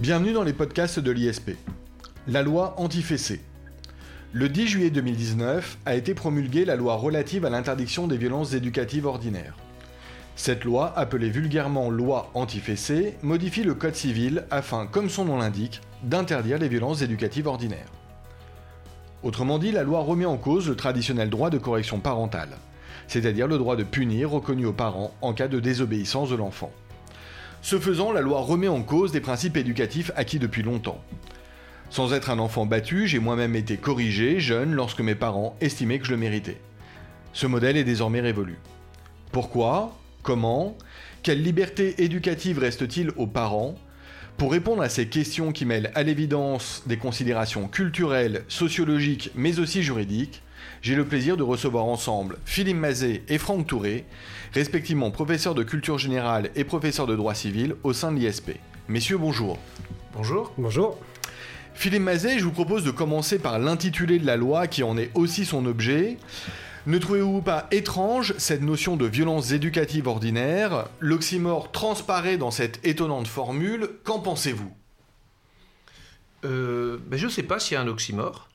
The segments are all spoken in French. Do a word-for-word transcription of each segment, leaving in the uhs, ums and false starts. Bienvenue dans les podcasts de l'I S P. La loi anti-fessée. Le dix juillet deux mille dix-neuf a été promulguée la loi relative à l'interdiction des violences éducatives ordinaires. Cette loi, appelée vulgairement loi anti-fessée, modifie le code civil afin, comme son nom l'indique, d'interdire les violences éducatives ordinaires. Autrement dit, la loi remet en cause le traditionnel droit de correction parentale, c'est-à-dire le droit de punir reconnu aux parents en cas de désobéissance de l'enfant. Ce faisant, la loi remet en cause des principes éducatifs acquis depuis longtemps. Sans être un enfant battu, j'ai moi-même été corrigé, jeune, lorsque mes parents estimaient que je le méritais. Ce modèle est désormais révolu. Pourquoi ? Comment ? Quelle liberté éducative reste-t-il aux parents ? Pour répondre à ces questions qui mêlent à l'évidence des considérations culturelles, sociologiques, mais aussi juridiques, j'ai le plaisir de recevoir ensemble Philippe Mazet et Franck Touré, respectivement professeurs de culture générale et professeurs de droit civil au sein de l'I S P. Messieurs, bonjour. Bonjour. Bonjour. Philippe Mazet, je vous propose de commencer par l'intitulé de la loi qui en est aussi son objet. Ne trouvez-vous pas étrange cette notion de violence éducative ordinaire ? L'oxymore transparaît dans cette étonnante formule. Qu'en pensez-vous ? euh, ben Je ne sais pas s'il y a un oxymore.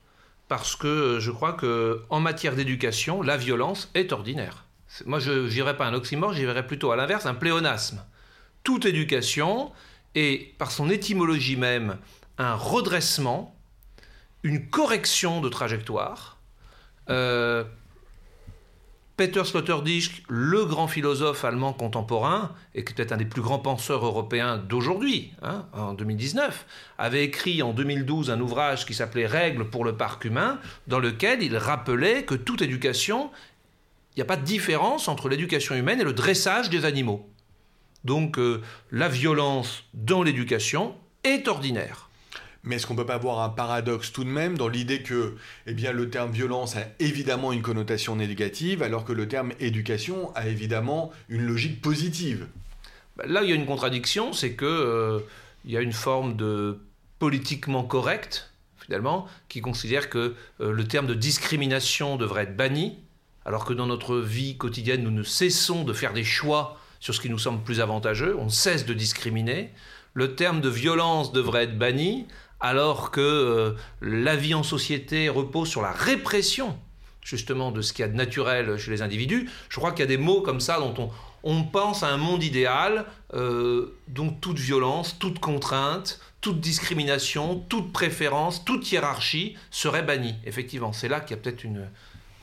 Parce que je crois qu'en matière d'éducation, la violence est ordinaire. Moi, je n'irais pas un oxymore, j'irais plutôt à l'inverse, un pléonasme. Toute éducation est, par son étymologie même, un redressement, une correction de trajectoire. Euh, Peter Sloterdijk, le grand philosophe allemand contemporain, et qui est peut-être un des plus grands penseurs européens d'aujourd'hui, hein, en deux mille dix-neuf, avait écrit en deux mille douze un ouvrage qui s'appelait « Règles pour le parc humain », dans lequel il rappelait que toute éducation, il n'y a pas de différence entre l'éducation humaine et le dressage des animaux. Donc euh, la violence dans l'éducation est ordinaire. Mais est-ce qu'on ne peut pas avoir un paradoxe tout de même dans l'idée que eh bien, le terme « violence » a évidemment une connotation négative, alors que le terme « éducation » a évidemment une logique positive ? Là, il y a une contradiction, c'est qu'il euh, y a une forme de politiquement correcte, finalement, qui considère que euh, le terme de discrimination devrait être banni, alors que dans notre vie quotidienne, nous ne cessons de faire des choix sur ce qui nous semble plus avantageux, on cesse de discriminer. Le terme de violence devrait être banni, alors que euh, la vie en société repose sur la répression, justement, de ce qu'il y a de naturel chez les individus. Je crois qu'il y a des mots comme ça dont on, on pense à un monde idéal, euh, dont toute violence, toute contrainte, toute discrimination, toute préférence, toute hiérarchie serait bannie. Effectivement, c'est là qu'il y a peut-être une,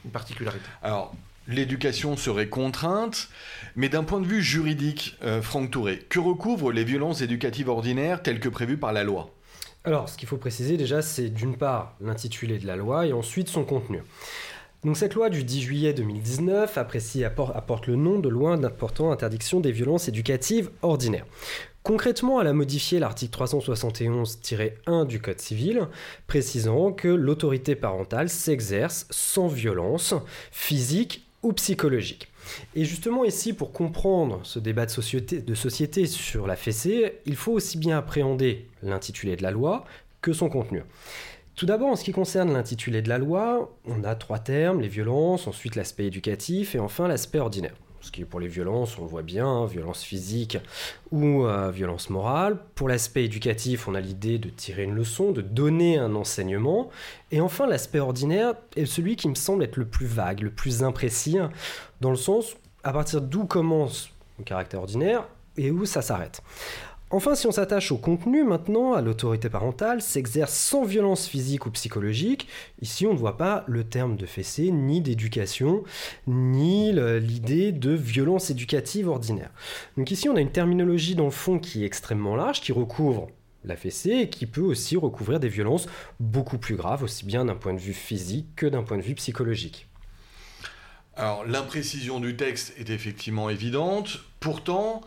une particularité. Alors, l'éducation serait contrainte, mais d'un point de vue juridique, euh, Franck Touré, que recouvrent les violences éducatives ordinaires telles que prévues par la loi ? Alors, ce qu'il faut préciser déjà, c'est d'une part l'intitulé de la loi et ensuite son contenu. Donc cette loi du dix juillet deux mille dix-neuf apprécie, apporte, apporte le nom de loi d'importante interdiction des violences éducatives ordinaires. Concrètement, elle a modifié l'article trois cent soixante et onze tiret un du Code civil, précisant que l'autorité parentale s'exerce sans violence physique ou psychologique. Et justement ici, pour comprendre ce débat de société, de société sur la fessée, il faut aussi bien appréhender l'intitulé de la loi que son contenu. Tout d'abord, en ce qui concerne l'intitulé de la loi, on a trois termes, les violences, ensuite l'aspect éducatif et enfin l'aspect ordinaire. Ce qui est pour les violences, on le voit bien, hein, violence physique ou euh, violence morale. Pour l'aspect éducatif, on a l'idée de tirer une leçon, de donner un enseignement. Et enfin, l'aspect ordinaire est celui qui me semble être le plus vague, le plus imprécis, dans le sens à partir d'où commence le caractère ordinaire et où ça s'arrête. Enfin, si on s'attache au contenu maintenant, à l'autorité parentale, s'exerce sans violence physique ou psychologique. Ici, on ne voit pas le terme de fessée, ni d'éducation, ni l'idée de violence éducative ordinaire. Donc ici, on a une terminologie dans le fond qui est extrêmement large, qui recouvre la fessée et qui peut aussi recouvrir des violences beaucoup plus graves, aussi bien d'un point de vue physique que d'un point de vue psychologique. Alors, l'imprécision du texte est effectivement évidente. Pourtant,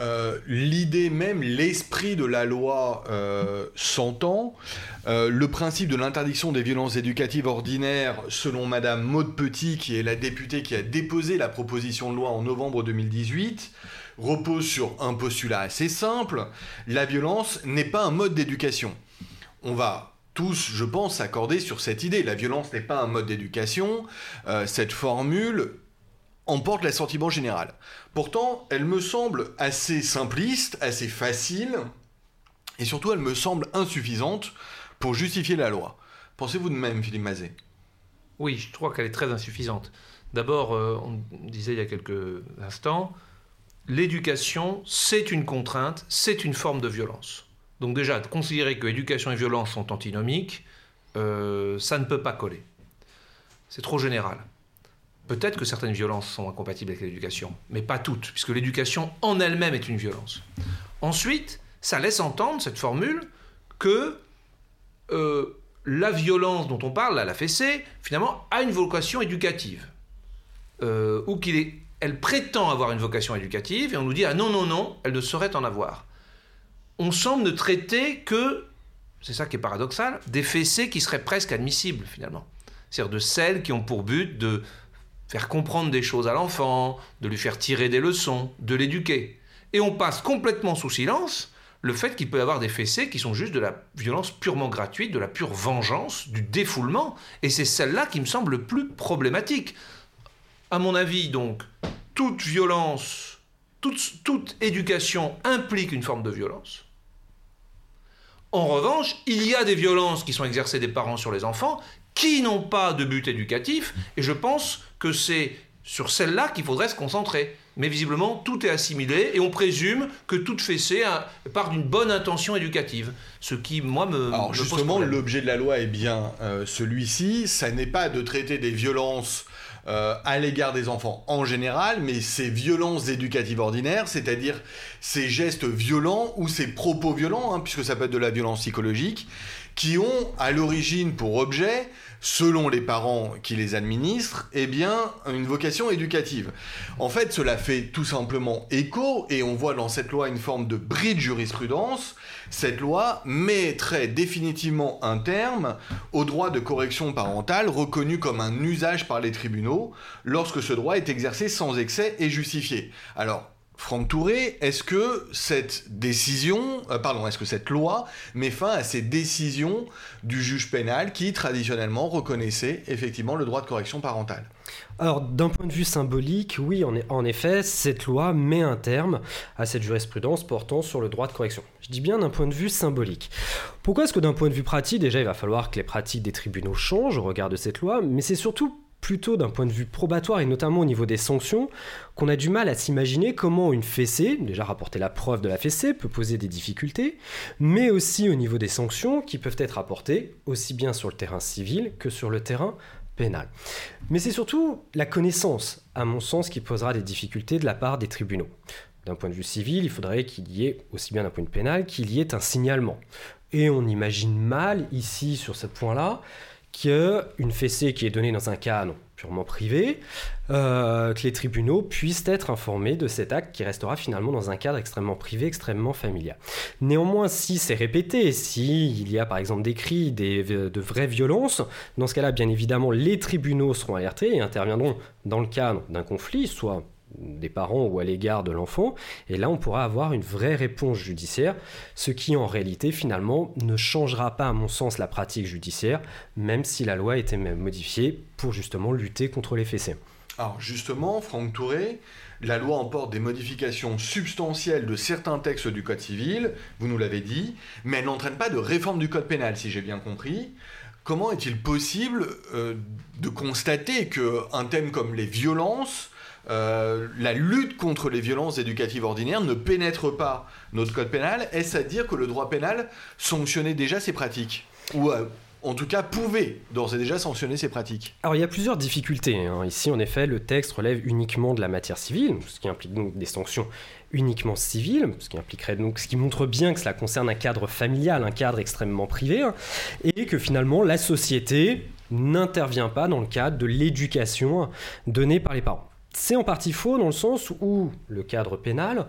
euh, l'idée même, l'esprit de la loi euh, s'entend. Euh, le principe de l'interdiction des violences éducatives ordinaires, selon Madame Maude Petit, qui est la députée qui a déposé la proposition de loi en novembre deux mille dix-huit, repose sur un postulat assez simple. La violence n'est pas un mode d'éducation. On va tous, je pense, s'accorder sur cette idée. La violence n'est pas un mode d'éducation. Euh, cette formule emporte l'assentiment général. Pourtant, elle me semble assez simpliste, assez facile, Et surtout, elle me semble insuffisante pour justifier la loi. Pensez-vous de même, Philippe Mazet ? Oui, je crois qu'elle est très insuffisante. D'abord, euh, on disait il y a quelques instants, l'éducation, c'est une contrainte, c'est une forme de violence. Donc déjà, considérer que éducation et violence sont antinomiques, euh, ça ne peut pas coller. C'est trop général. Peut-être que certaines violences sont incompatibles avec l'éducation, mais pas toutes, puisque l'éducation en elle-même est une violence. Ensuite, ça laisse entendre, cette formule, que... Euh, la violence dont on parle, là, la fessée, finalement, a une vocation éducative. Euh, ou qu'il est, elle prétend avoir une vocation éducative, et on nous dit « Ah non, non, non, elle ne saurait en avoir ». On semble ne traiter que, c'est ça qui est paradoxal, des fessées qui seraient presque admissibles, finalement. C'est-à-dire de celles qui ont pour but de faire comprendre des choses à l'enfant, de lui faire tirer des leçons, de l'éduquer. Et on passe complètement sous silence le fait qu'il peut y avoir des fessées qui sont juste de la violence purement gratuite, de la pure vengeance, du défoulement, et c'est celle-là qui me semble le plus problématique. À mon avis, donc, toute violence, toute, toute éducation implique une forme de violence. En revanche, il y a des violences qui sont exercées des parents sur les enfants qui n'ont pas de but éducatif, et je pense que c'est sur celle-là qu'il faudrait se concentrer. Mais visiblement, tout est assimilé et on présume que toute fessée part d'une bonne intention éducative. Ce qui, moi, me, Alors, me pose problème. Alors justement, l'objet de la loi est bien euh, celui-ci. Ça n'est pas de traiter des violences euh, à l'égard des enfants en général, mais ces violences éducatives ordinaires, c'est-à-dire ces gestes violents ou ces propos violents, hein, puisque ça peut être de la violence psychologique, qui ont à l'origine pour objet... selon les parents qui les administrent, eh bien, une vocation éducative. En fait, cela fait tout simplement écho, et on voit dans cette loi une forme de bris de jurisprudence. Cette loi mettrait définitivement un terme au droit de correction parentale reconnu comme un usage par les tribunaux lorsque ce droit est exercé sans excès et justifié. Alors, Franck Touré, est-ce que cette décision, euh, pardon, est-ce que cette loi met fin à ces décisions du juge pénal qui, traditionnellement, reconnaissait effectivement le droit de correction parentale ? Alors, d'un point de vue symbolique, oui, en, en effet, cette loi met un terme à cette jurisprudence portant sur le droit de correction. Je dis bien d'un point de vue symbolique. Pourquoi est-ce que d'un point de vue pratique, déjà, il va falloir que les pratiques des tribunaux changent au regard de cette loi, mais c'est surtout plutôt d'un point de vue probatoire et notamment au niveau des sanctions, qu'on a du mal à s'imaginer comment une fessée, déjà rapporter la preuve de la fessée, peut poser des difficultés, mais aussi au niveau des sanctions qui peuvent être apportées aussi bien sur le terrain civil que sur le terrain pénal. Mais c'est surtout la connaissance, à mon sens, qui posera des difficultés de la part des tribunaux. D'un point de vue civil, il faudrait qu'il y ait, aussi bien d'un point de vue pénal, qu'il y ait un signalement. Et on imagine mal, ici, sur ce point-là, qu'une fessée qui est donnée dans un cadre purement privé, euh, que les tribunaux puissent être informés de cet acte qui restera finalement dans un cadre extrêmement privé, extrêmement familial. Néanmoins, si c'est répété, s'il y a par exemple des cris, des, de vraies violences, dans ce cas-là, bien évidemment, les tribunaux seront alertés et interviendront dans le cadre d'un conflit, soit des parents ou à l'égard de l'enfant, et là on pourra avoir une vraie réponse judiciaire, ce qui en réalité finalement ne changera pas à mon sens la pratique judiciaire, même si la loi était modifiée pour justement lutter contre les fessées. Alors justement, Franck Touré, la loi emporte des modifications substantielles de certains textes du Code civil, vous nous l'avez dit, mais elle n'entraîne pas de réforme du Code pénal, si j'ai bien compris. Comment est-il possible euh, de constater qu'un thème comme les violences Euh, la lutte contre les violences éducatives ordinaires ne pénètre pas notre code pénal? Est-ce à dire que le droit pénal sanctionnait déjà ces pratiques ? Ou euh, en tout cas pouvait d'ores et déjà sanctionner ces pratiques ? Alors il y a plusieurs difficultés, hein. Ici en effet le texte relève uniquement de la matière civile, ce qui implique donc des sanctions uniquement civiles, ce qui impliquerait donc, ce qui montre bien que cela concerne un cadre familial, un cadre extrêmement privé, hein, et que finalement la société n'intervient pas dans le cadre de l'éducation donnée par les parents. C'est en partie faux dans le sens où le cadre pénal,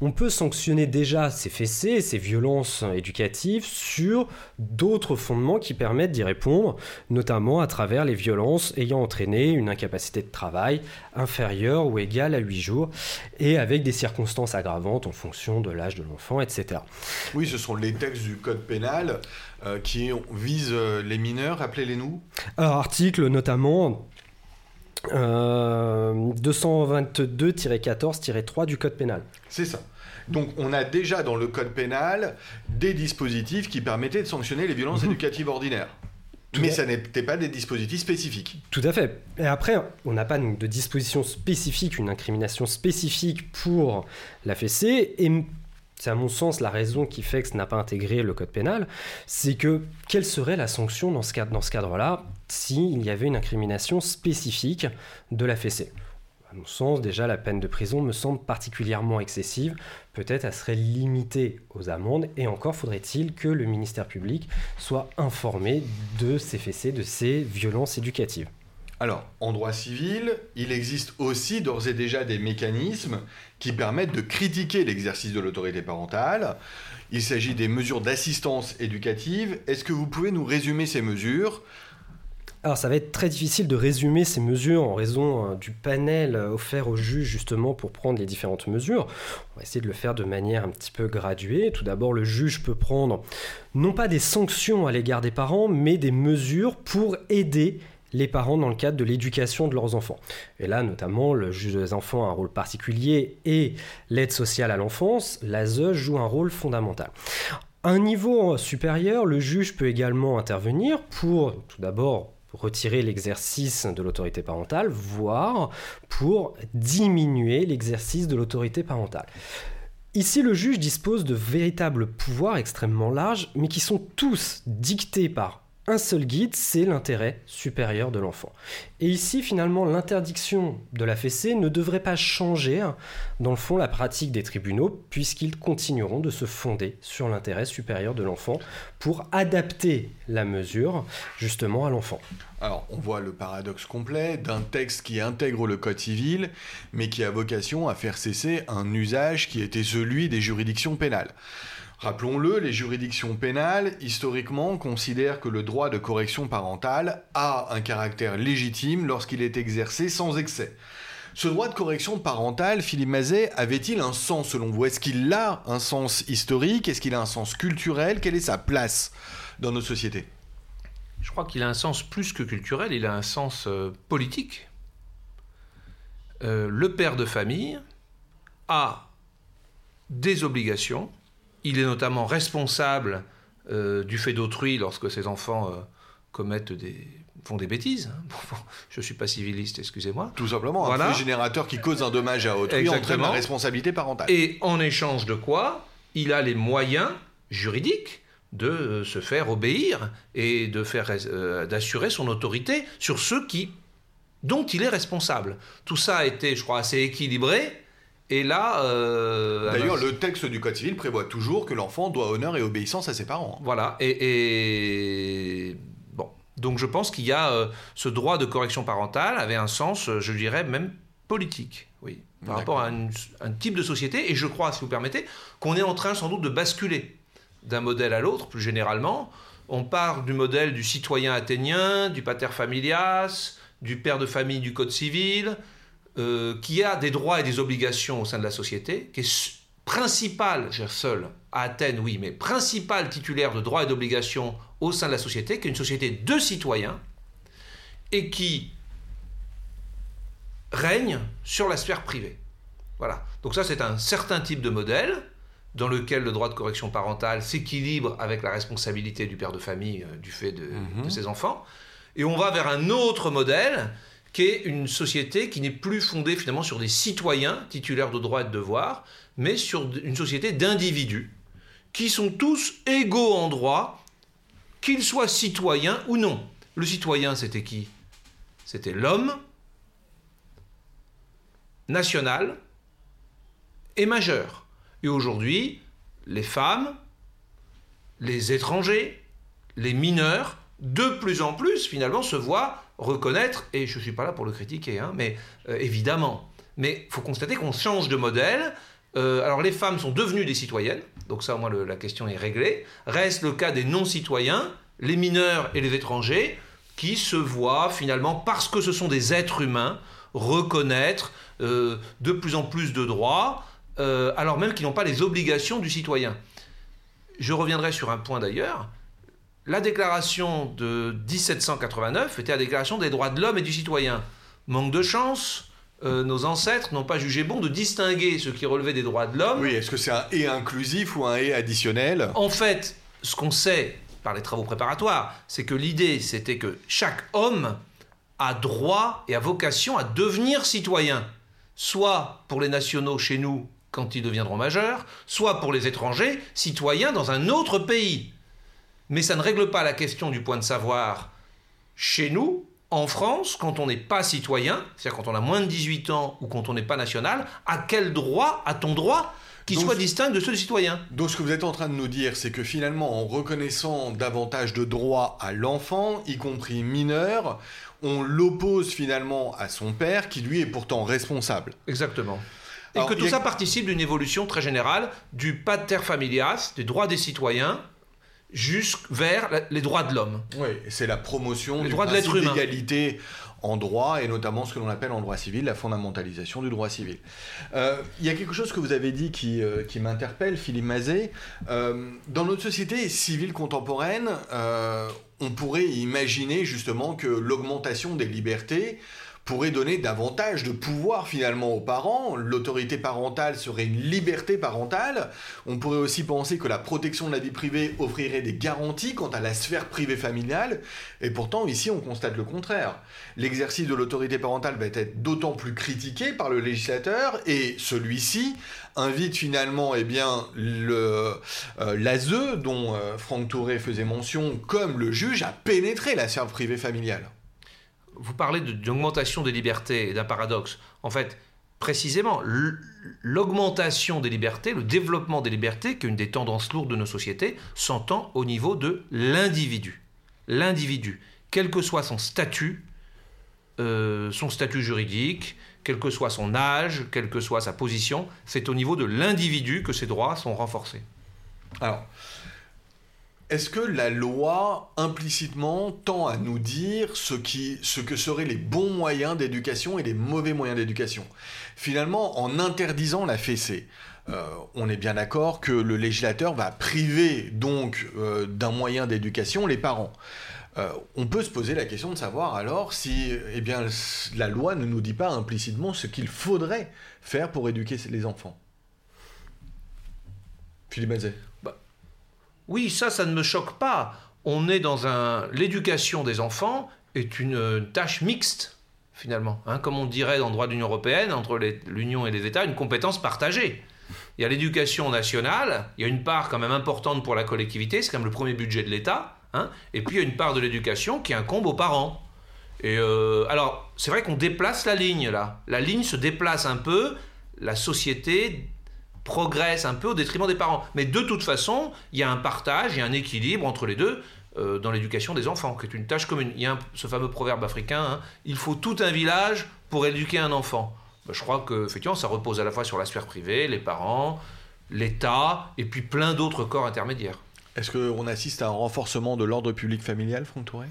on peut sanctionner déjà ces fessées, ces violences éducatives sur d'autres fondements qui permettent d'y répondre, notamment à travers les violences ayant entraîné une incapacité de travail inférieure ou égale à huit jours et avec des circonstances aggravantes en fonction de l'âge de l'enfant, et cetera. Oui, ce sont les textes du code pénal euh, qui visent les mineurs, rappelez-les nous. Alors, article notamment... euh, deux cent vingt-deux tiret quatorze tiret trois du code pénal. C'est ça. Donc on a déjà dans le code pénal des dispositifs qui permettaient de sanctionner les violences mmh. éducatives ordinaires. Tout Mais à... ça n'était pas des dispositifs spécifiques. Tout à fait. Et après, on n'a pas donc, de disposition spécifique, une incrimination spécifique pour l'A F C. Et c'est à mon sens la raison qui fait que ça n'a pas intégré le code pénal, c'est que quelle serait la sanction dans ce, cadre, dans ce cadre-là s'il y avait une incrimination spécifique de l'A F C ? À mon sens, déjà, la peine de prison me semble particulièrement excessive. Peut-être elle serait limitée aux amendes. Et encore faudrait-il que le ministère public soit informé de ces F C, de ces violences éducatives. Alors, en droit civil, il existe aussi d'ores et déjà des mécanismes qui permettent de critiquer l'exercice de l'autorité parentale. Il s'agit des mesures d'assistance éducative. Est-ce que vous pouvez nous résumer ces mesures ? Alors ça va être très difficile de résumer ces mesures en raison hein, du panel offert aux juges justement pour prendre les différentes mesures. On va essayer de le faire de manière un petit peu graduée. Tout d'abord, le juge peut prendre non pas des sanctions à l'égard des parents, mais des mesures pour aider les parents dans le cadre de l'éducation de leurs enfants. Et là, notamment, le juge des enfants a un rôle particulier et l'aide sociale à l'enfance, l'A S E, joue un rôle fondamental. À un niveau supérieur, le juge peut également intervenir pour, tout d'abord, retirer l'exercice de l'autorité parentale, voire pour diminuer l'exercice de l'autorité parentale. Ici, le juge dispose de véritables pouvoirs extrêmement larges, mais qui sont tous dictés par un seul guide, c'est l'intérêt supérieur de l'enfant. Et ici, finalement, l'interdiction de l'A F C ne devrait pas changer, dans le fond, la pratique des tribunaux, puisqu'ils continueront de se fonder sur l'intérêt supérieur de l'enfant pour adapter la mesure, justement, à l'enfant. Alors, on voit le paradoxe complet d'un texte qui intègre le code civil, mais qui a vocation à faire cesser un usage qui était celui des juridictions pénales. Rappelons-le, les juridictions pénales, historiquement, considèrent que le droit de correction parentale a un caractère légitime lorsqu'il est exercé sans excès. Ce droit de correction parentale, Philippe Mazet, avait-il un sens selon vous ? Est-ce qu'il a un sens historique ? Est-ce qu'il a un sens culturel ? Quelle est sa place dans nos sociétés ? Je crois qu'il a un sens plus que culturel, il a un sens euh, politique. Euh, le père de famille a des obligations. Il est notamment responsable euh, du fait d'autrui lorsque ses enfants euh, commettent des, font des bêtises. Bon, je ne suis pas civiliste, excusez-moi. Tout simplement, voilà. Un fait générateur qui cause un dommage à autrui entraîne la responsabilité parentale. Et en échange de quoi, il a les moyens juridiques de se faire obéir et de faire, euh, d'assurer son autorité sur ceux qui, dont il est responsable. Tout ça a été, je crois, assez équilibré. Et là... Euh, D'ailleurs, alors, le texte du Code civil prévoit toujours que l'enfant doit honneur et obéissance à ses parents. Voilà. Et, et... bon. Donc je pense qu'il y a euh, ce droit de correction parentale avait un sens, je dirais, même politique, oui, par D'accord. rapport à une, un type de société. Et je crois, si vous permettez, qu'on est en train sans doute de basculer d'un modèle à l'autre, plus généralement. On part du modèle du citoyen athénien, du pater familias, du père de famille du Code civil... Euh, qui a des droits et des obligations au sein de la société, qui est principal, je suis seul, à Athènes, oui, mais principal titulaire de droits et d'obligations au sein de la société, qui est une société de citoyens, et qui règne sur la sphère privée. Voilà. Donc ça, c'est un certain type de modèle dans lequel le droit de correction parentale s'équilibre avec la responsabilité du père de famille euh, du fait de, mmh. de ses enfants. Et on va vers un autre modèle qui est une société qui n'est plus fondée finalement sur des citoyens titulaires de droits et de devoirs, mais sur une société d'individus qui sont tous égaux en droit, qu'ils soient citoyens ou non. Le citoyen, c'était qui ? C'était l'homme national et majeur. Et aujourd'hui, les femmes, les étrangers, les mineurs, de plus en plus finalement se voient reconnaître, et je ne suis pas là pour le critiquer, hein, mais euh, évidemment. Mais il faut constater qu'on change de modèle. Euh, alors les femmes sont devenues des citoyennes, donc ça au moins le, la question est réglée. Reste le cas des non-citoyens, les mineurs et les étrangers, qui se voient finalement, parce que ce sont des êtres humains, reconnaître euh, de plus en plus de droits, euh, alors même qu'ils n'ont pas les obligations du citoyen. Je reviendrai sur un point d'ailleurs. La déclaration de dix-sept cent quatre-vingt-neuf était la déclaration des droits de l'homme et du citoyen. Manque de chance, euh, nos ancêtres n'ont pas jugé bon de distinguer ce qui relevait des droits de l'homme. Oui, est-ce que c'est un « et » inclusif ou un « et » additionnel ? En fait, ce qu'on sait par les travaux préparatoires, c'est que l'idée, c'était que chaque homme a droit et a vocation à devenir citoyen, soit pour les nationaux chez nous quand ils deviendront majeurs, soit pour les étrangers, citoyens dans un autre pays. Mais ça ne règle pas la question du point de savoir chez nous, en France, quand on n'est pas citoyen, c'est-à-dire quand on a moins de dix-huit ans ou quand on n'est pas national, à quel droit, a-t-on droit qui soit distinct de ceux du citoyen ? Donc ce que vous êtes en train de nous dire, c'est que finalement, en reconnaissant davantage de droits à l'enfant, y compris mineur, on l'oppose finalement à son père, qui lui est pourtant responsable. Exactement. Et alors, que tout a... ça participe d'une évolution très générale du pater familias, des droits des citoyens, jusque vers la, les droits de l'homme. Oui, c'est la promotion les du droits principe de l'être d'égalité humain en droit, et notamment ce que l'on appelle en droit civil la fondamentalisation du droit civil. Euh, il y a quelque chose que vous avez dit qui, euh, qui m'interpelle, Philippe Mazet. Euh, dans notre société civile contemporaine, euh, on pourrait imaginer justement que l'augmentation des libertés pourrait donner davantage de pouvoir finalement aux parents. L'autorité parentale serait une liberté parentale. On pourrait aussi penser que la protection de la vie privée offrirait des garanties quant à la sphère privée familiale. Et pourtant, ici, on constate le contraire. L'exercice de l'autorité parentale va être d'autant plus critiqué par le législateur, et celui-ci invite finalement eh bien, le, euh, l'A S E, dont euh, Franck Touré faisait mention, comme le juge, à pénétrer la sphère privée familiale. Vous parlez de, d'augmentation des libertés et d'un paradoxe. En fait, précisément, l'augmentation des libertés, le développement des libertés, qui est une des tendances lourdes de nos sociétés, s'entend au niveau de l'individu. L'individu, quel que soit son statut, euh, son statut juridique, quel que soit son âge, quelle que soit sa position, c'est au niveau de l'individu que ses droits sont renforcés. Alors... est-ce que la loi, implicitement, tend à nous dire ce, qui, ce que seraient les bons moyens d'éducation et les mauvais moyens d'éducation ? Finalement, en interdisant la fessée, euh, on est bien d'accord que le législateur va priver donc euh, d'un moyen d'éducation les parents. Euh, on peut se poser la question de savoir alors si eh bien, la loi ne nous dit pas implicitement ce qu'il faudrait faire pour éduquer les enfants. Philippe Mazet. Oui, ça, ça ne me choque pas. On est dans un... l'éducation des enfants est une tâche mixte, finalement. Hein, comme on dirait dans le droit de l'Union européenne, entre les... l'Union et les États, une compétence partagée. Il y a l'éducation nationale, il y a une part quand même importante pour la collectivité, c'est quand même le premier budget de l'État, hein, et puis il y a une part de l'éducation qui incombe aux parents. Et euh... alors, c'est vrai qu'on déplace la ligne, là. La ligne se déplace un peu, la société... progresse un peu au détriment des parents. Mais de toute façon, il y a un partage, il y a un équilibre entre les deux euh, dans l'éducation des enfants, qui est une tâche commune. Il y a un, ce fameux proverbe africain, hein, « Il faut tout un village pour éduquer un enfant ». Ben, je crois que effectivement, ça repose à la fois sur la sphère privée, les parents, l'État, et puis plein d'autres corps intermédiaires. Est-ce qu'on assiste à un renforcement de l'ordre public familial, Franck Touré ?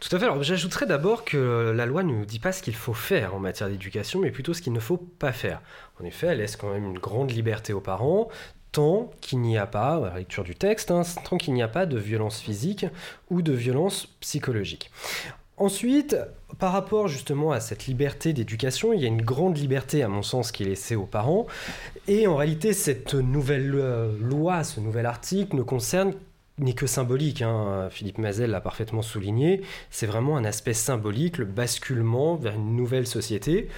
Tout à fait. Alors, j'ajouterais d'abord que la loi ne nous dit pas ce qu'il faut faire en matière d'éducation, mais plutôt ce qu'il ne faut pas faire. En effet, elle laisse quand même une grande liberté aux parents, tant qu'il n'y a pas, à la lecture du texte, hein, tant qu'il n'y a pas de violence physique ou de violence psychologique. Ensuite, par rapport justement à cette liberté d'éducation, il y a une grande liberté, à mon sens, qui est laissée aux parents. Et en réalité, cette nouvelle euh, loi, ce nouvel article ne concerne n'est que symbolique, hein. Philippe Mazet l'a parfaitement souligné, c'est vraiment un aspect symbolique, le basculement vers une nouvelle société.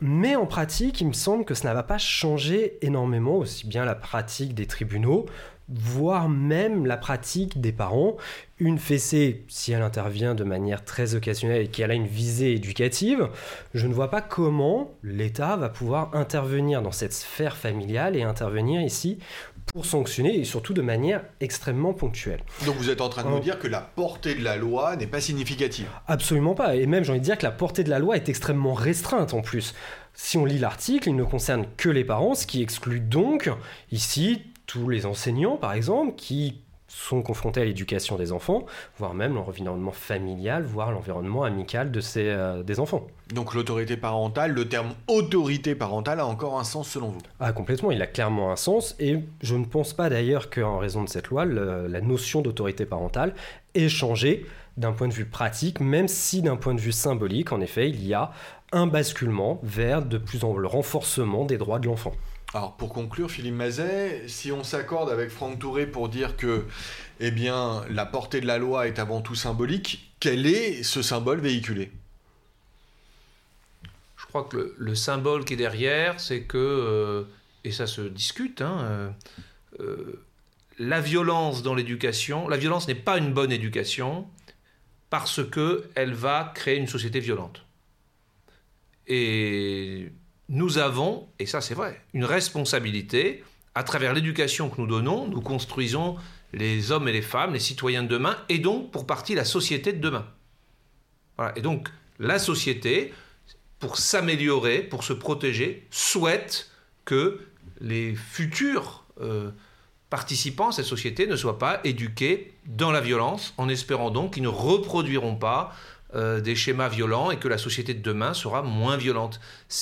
Mais en pratique, il me semble que cela ne va pas changer énormément, aussi bien la pratique des tribunaux, voire même la pratique des parents. Une fessée, si elle intervient de manière très occasionnelle et qu'elle a une visée éducative, je ne vois pas comment l'État va pouvoir intervenir dans cette sphère familiale et intervenir ici pour sanctionner, et surtout de manière extrêmement ponctuelle. Donc vous êtes en train de nous euh, dire que la portée de la loi n'est pas significative ? Absolument pas, et même j'ai envie de dire que la portée de la loi est extrêmement restreinte en plus. Si on lit l'article, il ne concerne que les parents, ce qui exclut donc ici tous les enseignants, par exemple, qui sont confrontés à l'éducation des enfants, voire même l'environnement familial, voire l'environnement amical de ces, euh, des enfants. Donc l'autorité parentale, le terme autorité parentale a encore un sens selon vous ? Ah complètement, il a clairement un sens, et je ne pense pas d'ailleurs qu'en raison de cette loi, le, la notion d'autorité parentale ait changé d'un point de vue pratique, même si d'un point de vue symbolique, en effet, il y a un basculement vers de plus en plus le renforcement des droits de l'enfant. Alors pour conclure, Philippe Mazet, si on s'accorde avec Franck Touré pour dire que eh bien, la portée de la loi est avant tout symbolique, quel est ce symbole véhiculé ? Je crois que le, le symbole qui est derrière, c'est que, euh, et ça se discute, hein, euh, euh, la violence dans l'éducation, la violence n'est pas une bonne éducation parce qu'elle va créer une société violente. Et nous avons, et ça c'est vrai, une responsabilité. À travers l'éducation que nous donnons, nous construisons les hommes et les femmes, les citoyens de demain, et donc pour partie la société de demain. Voilà. Et donc la société, pour s'améliorer, pour se protéger, souhaite que les futurs euh, participants à cette société ne soient pas éduqués dans la violence, en espérant donc qu'ils ne reproduiront pas Euh, des schémas violents et que la société de demain sera moins violente.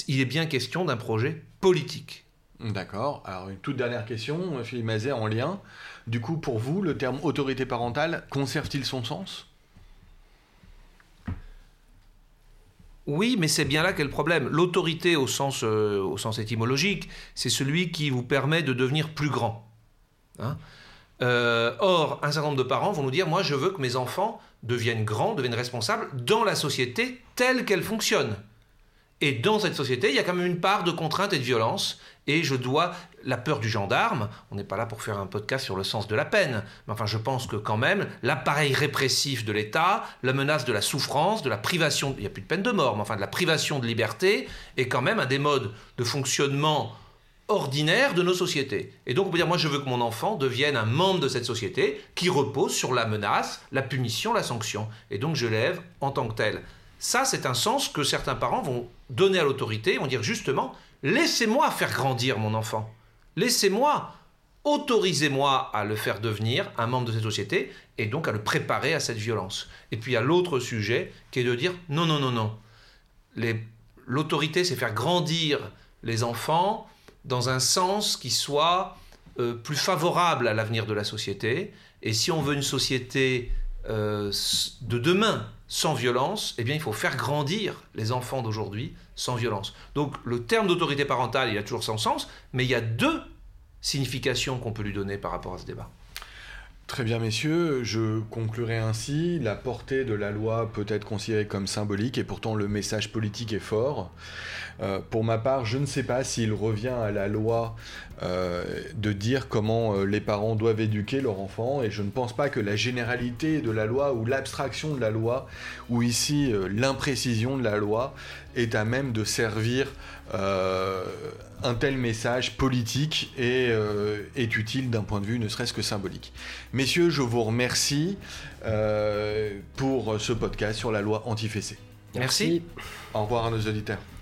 Il est bien question d'un projet politique. D'accord. Alors une toute dernière question, Philippe Mazet, en lien. Du coup, pour vous, le terme autorité parentale conserve-t-il son sens ? Oui, mais c'est bien là qu'est le problème. L'autorité, au sens, euh, au sens étymologique, c'est celui qui vous permet de devenir plus grand. Hein ? Euh, or, un certain nombre de parents vont nous dire « Moi, je veux que mes enfants deviennent grands, deviennent responsables dans la société telle qu'elle fonctionne. » Et dans cette société, il y a quand même une part de contrainte et de violence. Et je dois... La peur du gendarme, on n'est pas là pour faire un podcast sur le sens de la peine. Mais enfin, je pense que quand même, l'appareil répressif de l'État, la menace de la souffrance, de la privation... Il n'y a plus de peine de mort, mais enfin, de la privation de liberté est quand même un des modes de fonctionnement ordinaire de nos sociétés. Et donc on peut dire, moi je veux que mon enfant devienne un membre de cette société qui repose sur la menace, la punition, la sanction. Et donc je l'élève en tant que tel. Ça, c'est un sens que certains parents vont donner à l'autorité, vont dire justement, laissez-moi faire grandir mon enfant. Laissez-moi, autorisez-moi à le faire devenir un membre de cette société et donc à le préparer à cette violence. Et puis il y a l'autre sujet qui est de dire, non, non, non, non. Les... L'autorité, c'est faire grandir les enfants dans un sens qui soit euh, plus favorable à l'avenir de la société. Et si on veut une société euh, de demain sans violence, eh bien il faut faire grandir les enfants d'aujourd'hui sans violence. Donc le terme d'autorité parentale, il a toujours son sens, mais il y a deux significations qu'on peut lui donner par rapport à ce débat. Très bien, messieurs, je conclurai ainsi. La portée de la loi peut être considérée comme symbolique et pourtant le message politique est fort. Euh, pour ma part, je ne sais pas s'il revient à la loi euh, de dire comment les parents doivent éduquer leur enfant et je ne pense pas que la généralité de la loi ou l'abstraction de la loi ou ici euh, l'imprécision de la loi est à même de servir euh, un tel message politique et euh, est utile d'un point de vue ne serait-ce que symbolique. Messieurs, je vous remercie euh, pour ce podcast sur la loi anti-F E C. Merci. Merci. Au revoir à nos auditeurs.